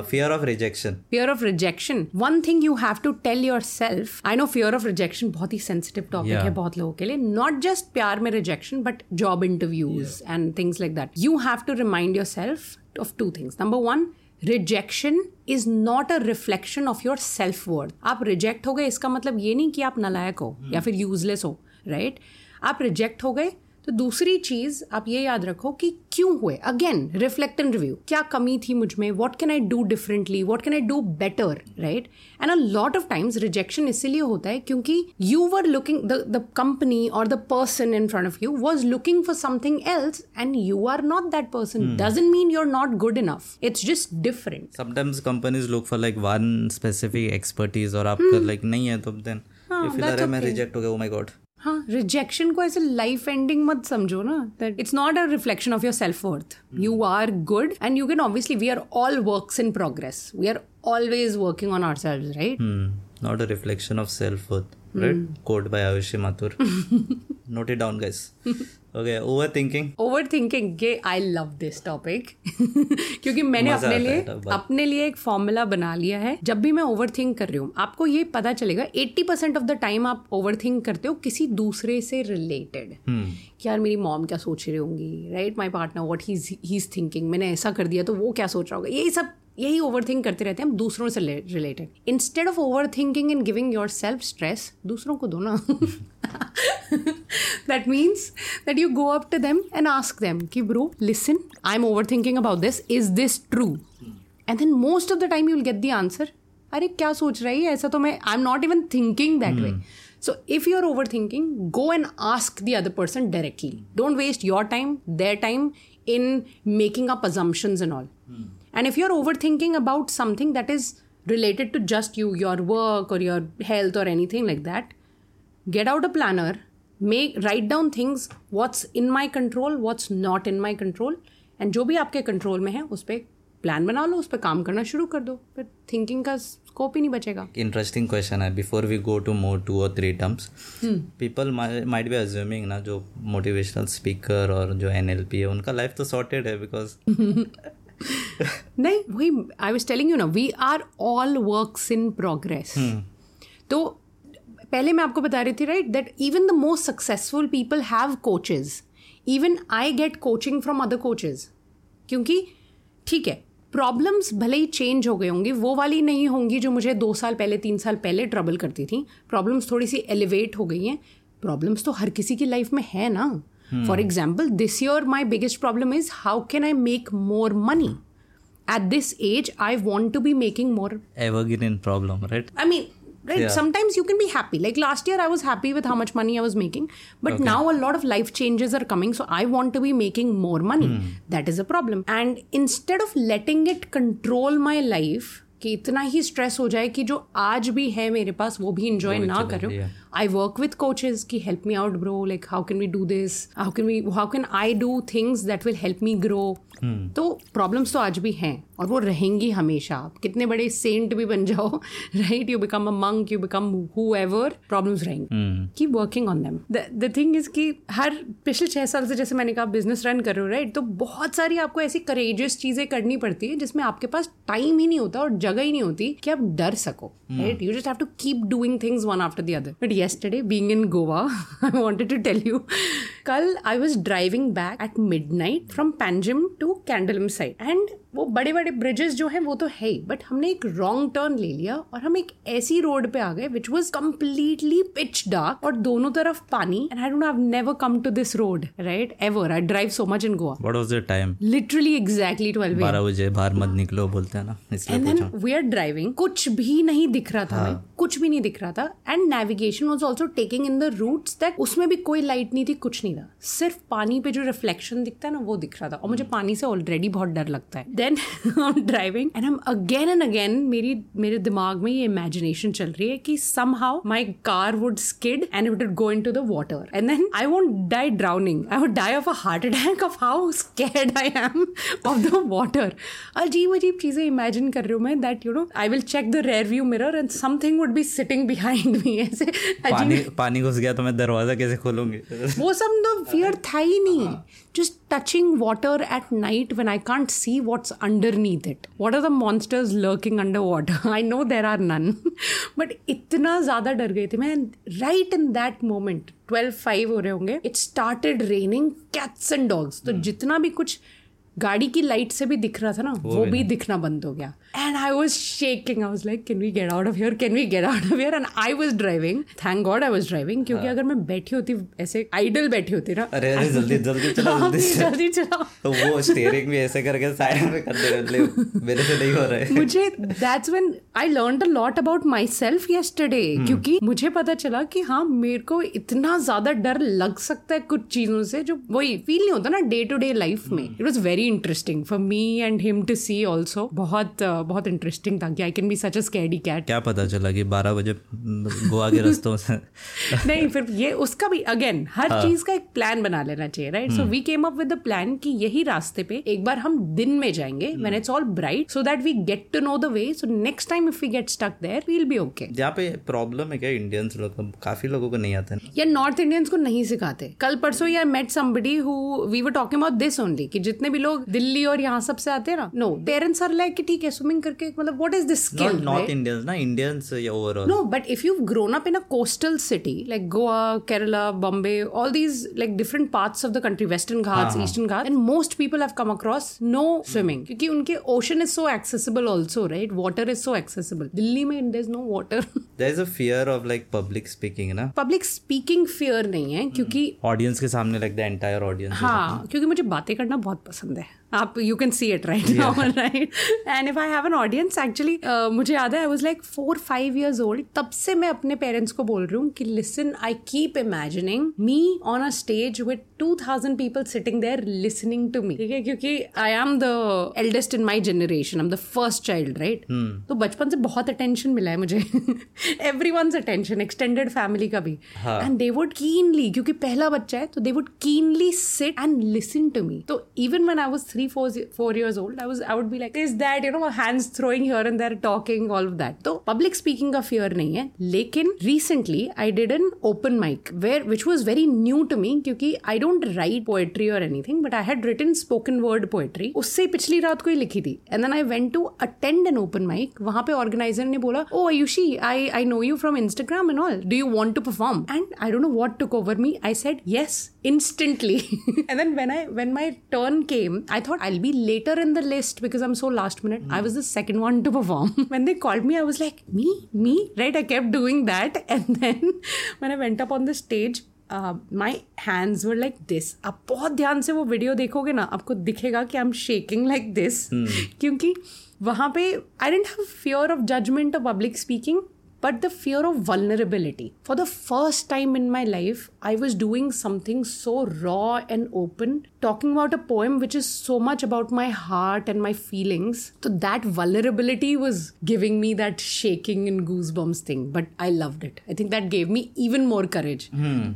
Fear of rejection. Fear of rejection. One thing you have to tell yourself. I know fear of rejection बहुत ही sensitive topic है बहुत लोगों के लिए. Not just प्यार में rejection, but job interviews and things like that. You have to remind yourself of 2 things. Number 1. Rejection is not a reflection of your self-worth. आप reject हो गए, इसका मतलब ये नहीं कि आप नालायक हो या फिर यूजलेस हो. राइट? आप रिजेक्ट हो गए. तो दूसरी चीज़ आप ये याद रखो कि क्यों हुए. Again reflect and review. क्या कमी थी मुझ में? What can I do differently? What can I do better? Right? And a lot of times rejection इसीलिए होता है क्योंकि you were looking, the company और the person in front of you was looking for something else and you are not that person. Doesn't mean you are not good enough. It's just different. Sometimes companies look for like one specific expertise और आपका like नहीं है तो then if you are मैं reject हो गया, oh my God. हाँ, rejection को ऐसे लाइफ एंडिंग मत समझो ना. That it's not a reflection of your self worth. You are good and you can obviously, we are all works in progress. We are always working on ourselves, right? Not a reflection of self worth, right? Quote by Ayushi Mathur. Note it down guys. Okay, overthinking, ये I love this topic. क्योंकि मैंने अपने लिए एक formula बना लिया है. जब भी मैं ओवरथिंक कर रही हूँ, आपको ये पता चलेगा 80% ऑफ द टाइम आप ओवरथिंक करते हो किसी दूसरे से रिलेटेड. यार मेरी मॉम क्या सोच रही होंगी, right? My partner, what he is thinking. मैंने ऐसा कर दिया तो वो क्या सोच रहा होगा. यही ओवरथिंक करते रहते हैं हम दूसरों से related. Instead of overthinking and giving your self stress, दूसरों को दो ना. That means that you go up to them and ask them, ki bro, listen, I'm overthinking about this. Is this true? And then most of the time you'll get the answer. अरे क्या सोच रही है ऐसा, तो मैं I'm not even thinking that way. So if you're overthinking, go and ask the other person directly. Don't waste your time, their time in making up assumptions and all. And if you're overthinking about something that is related to just you, your work or your health or anything like that, get out a planner, write down things, what's in my control, what's not in my control, and जो भी आपके control में है उस पर plan बना लो, उस पर काम करना शुरू कर दो, फिर थिंकिंग का स्कोप ही नहीं बचेगा. इंटरेस्टिंग क्वेश्चन है. Before we go to more 2 or 3 terms, people might be assuming ना जो मोटिवेशनल स्पीकर और जो NLP है उनका लाइफ तो सॉर्टेड है बिकॉज नहीं, वही आई वॉज टेलिंग यू ना, we are all works in progress. तो पहले मैं आपको बता रही थी, right, that even the most successful people have coaches. Even I get coaching from other coaches. क्योंकि ठीक है, प्रॉब्लम्स भले ही चेंज हो गए होंगे, वो वाली नहीं होंगी जो मुझे 2 साल पहले 3 साल पहले ट्रबल करती थी. प्रॉब्लम्स थोड़ी सी एलिवेट हो गई हैं. प्रॉब्लम्स तो हर किसी की लाइफ में है ना. For example, this year my biggest problem is how can I make more money. At this age I want to be making more. Evergreen problem, right? I mean, right? Yeah. Sometimes you can be happy. Like last year I was happy with how much money I was making. But now a lot of life changes are coming. So I want to be making more money. That is a problem. And instead of letting it control my life, कि इतना ही stress हो जाए कि जो आज भी है मेरे पास वो भी इंजॉय ना करो, आई वर्क विथ कोचेज कि help me out bro, like how can we do this, how can I do things that will help me grow. तो प्रॉब्लम्स तो आज भी हैं और वो रहेंगी हमेशा. आप कितने बड़े सेंट भी बन जाओ, right, you become a monk, you become whoever, problems रहेंगी. Keep working on them. The thing is कि हर पिछले 6 साल से जैसे मैंने कहा बिजनेस रन कर रहे हो, राइट, तो बहुत सारी आपको ऐसी करेजियस चीजें करनी पड़ती है जिसमें आपके पास टाइम ही नहीं होता और जगह ही नहीं होती कि आप डर सको, right? You just have to keep doing things one after the other. But yesterday being in Goa, I wanted to tell you, कल I was driving back at midnight from Panjim to Candolim side. And वो बड़े बड़े bridges जो हैं वो तो है ही, but हमने एक रॉन्ग टर्न ले लिया और हम एक ऐसी रोड पे आ गए which was completely pitch dark और दोनों तरफ पानी. And I don't know, I have never come to this road, right, ever. I drive so much in Goa. What was the time? Literally exactly 12 12 बजे. बाहर मत निकलो बोलते हैं ना, इसलिए वी आर ड्राइविंग. कुछ भी नहीं दिख रहा था, कुछ भी नहीं दिख रहा था. And navigation was also taking in the routes that उसमें भी कोई लाइट नहीं थी, कुछ नहीं था, सिर्फ पानी पे जो रिफ्लेक्शन दिखता है ना वो दिख रहा था. और मुझे पानी से ऑलरेडी बहुत डर लगता है. Then I am driving and I am again and again, मेरे दिमाग में ये इमेजिनेशन चल रही है कि somehow my car would skid and it would go into the water and then I won't die drowning, I would die of a heart attack of how scared I am of the water. अजीब अजीब चीजें imagine कर रही हूँ मैं. That, you know, I will check the rear view mirror and something would be sitting behind me. ऐसे पानी घुस गया तो मैं दरवाजा कैसे खोलूंगी? वो सब तो fear था ही नहीं. Just touching water at night when I can't see what's underneath it. What are the monsters lurking underwater? I know there are none. But इतना ज़्यादा डर गई थी मैं. Right in that moment, 12:05 हो रहे होंगे, it started raining cats and dogs. तो जितना भी कुछ गाड़ी की लाइट से भी दिख रहा था ना, वो भी दिखना बंद हो गया. And I was shaking, I was like can we get out of here, can we get out of here. And I was driving, thank God I was driving, क्योंकि अगर मैं बैठी होती ऐसे आइडल बैठी होती ना, अरे जल्दी जल्दी जल्दी चलाओ, तो वो स्टीयरिंग भी ऐसे करके साइड में करते, मेरे से नहीं हो रहा है. मुझे that's when I learned a lot about my self yesterday, क्योंकि मुझे पता चला कि हाँ मेरे को इतना ज्यादा डर लग सकता है कुछ चीजों से जो वही फील नहीं होता ना डे टू डे लाइफ में. It was very interesting for me and him to see also. बहुत बहुत इंटरेस्टिंग था कि I can be such a scaredy cat. क्या पता चला कि 12 बजे गोवा के रस्तों से नहीं, फिर ये उसका भी अगेन हर चीज का एक प्लान बना लेना चाहिए, right. So we came up with a plan कि यही रास्ते पे एक बार हम दिन में जाएंगे when it's all bright, so that we get to know the way. So next time if we get stuck there we will be okay. यहाँ पे प्रॉब्लम है क्या, इंडियंस लोग काफी लोगों को नहीं आते या नॉर्थ इंडियंस को नहीं सिखाते. कल परसों या met somebody who we were talking about this only कि जितने भी लोग दिल्ली और यहाँ सबसे आते हैं ना, नो पेरेंट्स आर लाइक ठीक है स्विमिंग करके, मतलब what is this skill. Not Indians ना, Indians overall no, but if you grown up in a coastal city like Goa, Kerala, Bombay, all these like different parts of the country, western Ghats, eastern Ghats, and most people have come across no swimming, क्योंकि उनके ocean is so accessible also, right. Water is so accessible. Delhi में there is no water. There is a fear of like public speaking ना. Public speaking fear नहीं है क्योंकि audience के सामने like the entire audience. हाँ, क्योंकि मुझे बातें करना बहुत पसंद है. आप you can see it right now, right. And if I have an audience actually, मुझे याद है I was like 4-5 years old, तब से मैं अपने पेरेंट्स को बोल रही हूँ कि listen, I keep imagining me on a stage with 2000 people sitting there listening to me, ठीक है, क्योंकि I am the eldest in my generation, I'm the first child, right. तो बचपन से बहुत attention मिला है मुझे, everyone's attention, extended family का भी, and they would keenly, क्योंकि पहला बच्चा है तो they would keenly sit and listen to me. तो even when I was 3-4 years old, I would be like, is that, you know, hands throwing here and there, talking, all of that. तो public speaking का fear नहीं है. लेकिन recently I did an open mic which was very new to me, क्योंकि I don't write poetry or anything, but I had written spoken word poetry. उससे पिछली रात को ही लिखी थी. And then I went to attend an open mic. वहाँ पे organizer ने बोला, oh Ayushi, I know you from Instagram and all. Do you want to perform? And I don't know what took over me. I said yes instantly. And then when my turn came, I thought I'll be later in the list because I'm so last minute. I was the second one to perform. When they called me, I was like, me, right? I kept doing that. And then when I went up on the stage, my hands were like this. आप बहुत ध्यान से वो video देखोगे ना, आपको दिखेगा कि I am shaking like this, क्योंकि वहाँ पे I didn't have fear of judgment of public speaking, but the fear of vulnerability. For the first time in my life, I was doing something so raw and open, talking about a poem which is so much about my heart and my feelings. So that vulnerability was giving me that shaking and goosebumps thing, but I loved it. I think that gave me even more courage.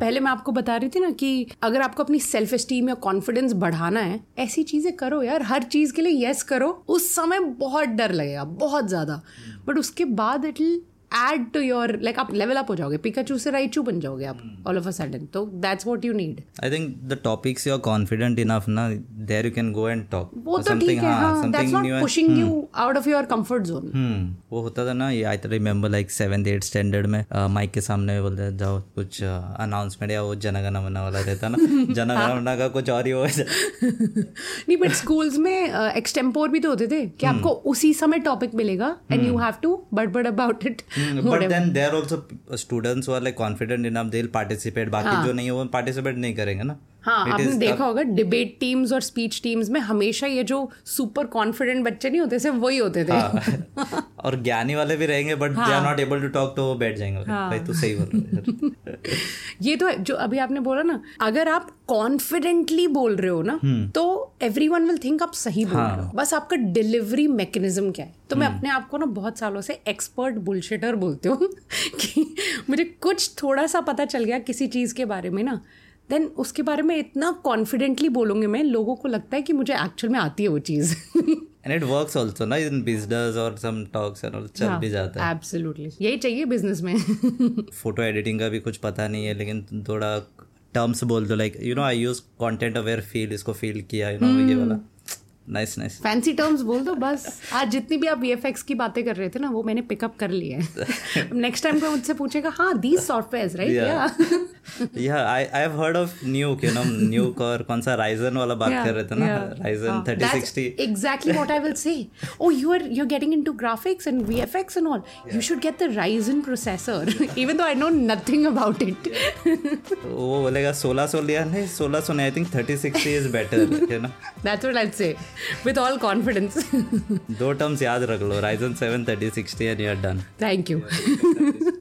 पहले मैं आपको बता रही थी ना कि अगर आपको अपनी सेल्फ एस्टीम या कॉन्फिडेंस बढ़ाना है, ऐसी चीज़ें करो यार, हर चीज़ के लिए yes करो. उस समय बहुत डर लगेगा, बहुत ज़्यादा, but उसके बाद इटल add to your like आप level up हो जाओगे, पिकाचू से राइचू बन जाओगे आप all of a sudden. तो that's what you need. I think the topics you are confident enough ना, there you can go and talk. वो तो ठीक है, हाँ, that's not pushing you out of your comfort zone. वो होता था ना, I remember like 7th 8th standard में माइक के सामने बोलते जाओ कुछ announcement या वो जनगणना मना वाला रहता ना, जनगणना का कुछ और ही हो नहीं, but schools में extempore भी तो होते थे कि आपको उसी समय topic मिलेगा and you have to बड़बड़ about it. But then there are also students who are like confident enough, they'll participate. बाकी जो नहीं है वो participate नहीं करेंगे ना. हाँ, आपने देखा होगा डिबेट टीम्स और स्पीच टीम्स में हमेशा ये जो सुपर कॉन्फिडेंट बच्चे नहीं होते, सिर्फ वही होते थे. और ज्ञानी वाले भी रहेंगे but they are not able to talk, तो बैठ जाएंगे भाई. तो सही बोल रहे ये तो जो अभी आपने बोला ना, अगर आप कॉन्फिडेंटली बोल रहे हो ना तो एवरीवन विल थिंक आप सही बोल रहे हो, बस आपका डिलीवरी मैकेनिज्म क्या है. तो मैं अपने आप को ना बहुत सालों से एक्सपर्ट बुलशिटर बोलती हूँ कि मुझे कुछ थोड़ा सा पता चल गया किसी चीज़ के बारे में ना, देन उसके बारे में इतना कॉन्फिडेंटली बोलूँगी मैं, लोगों को लगता है कि मुझे एक्चुअल में आती है वो चीज़. And it works also ना in business और some talks and all, चल भी जाता है. Absolutely, यही चाहिए बिजनेस में. फोटो एडिटिंग का भी कुछ पता नहीं है, लेकिन थोड़ा टर्म्स बोल दो like you know I use content aware feel, इसको फील किया, यू नो ये वाला. Nice, nice. Fancy terms बोल दो बस. आज जितनी भी आप VFX की बातें कर रहे थे ना, वो मैंने पिकअप कर लिए हैं. Next time कोई मुझसे पूछेगा, हाँ these softwares, right? Yeah. Yeah, I have heard of Nuke, you know, Nuke or Konsa Ryzen wala baat kar rahe the na, Ryzen 3060. That's exactly what I will say. Oh, you're getting into graphics and VFX and all. Yeah. You should get the Ryzen processor, even though I know nothing about it. वो बोलेगा 1600 लिया नहीं 1600 नहीं I think 3060 is better, you know. That's what I'll say with all confidence. दो terms याद रख लो Ryzen 7 3060 and you're done. Thank you.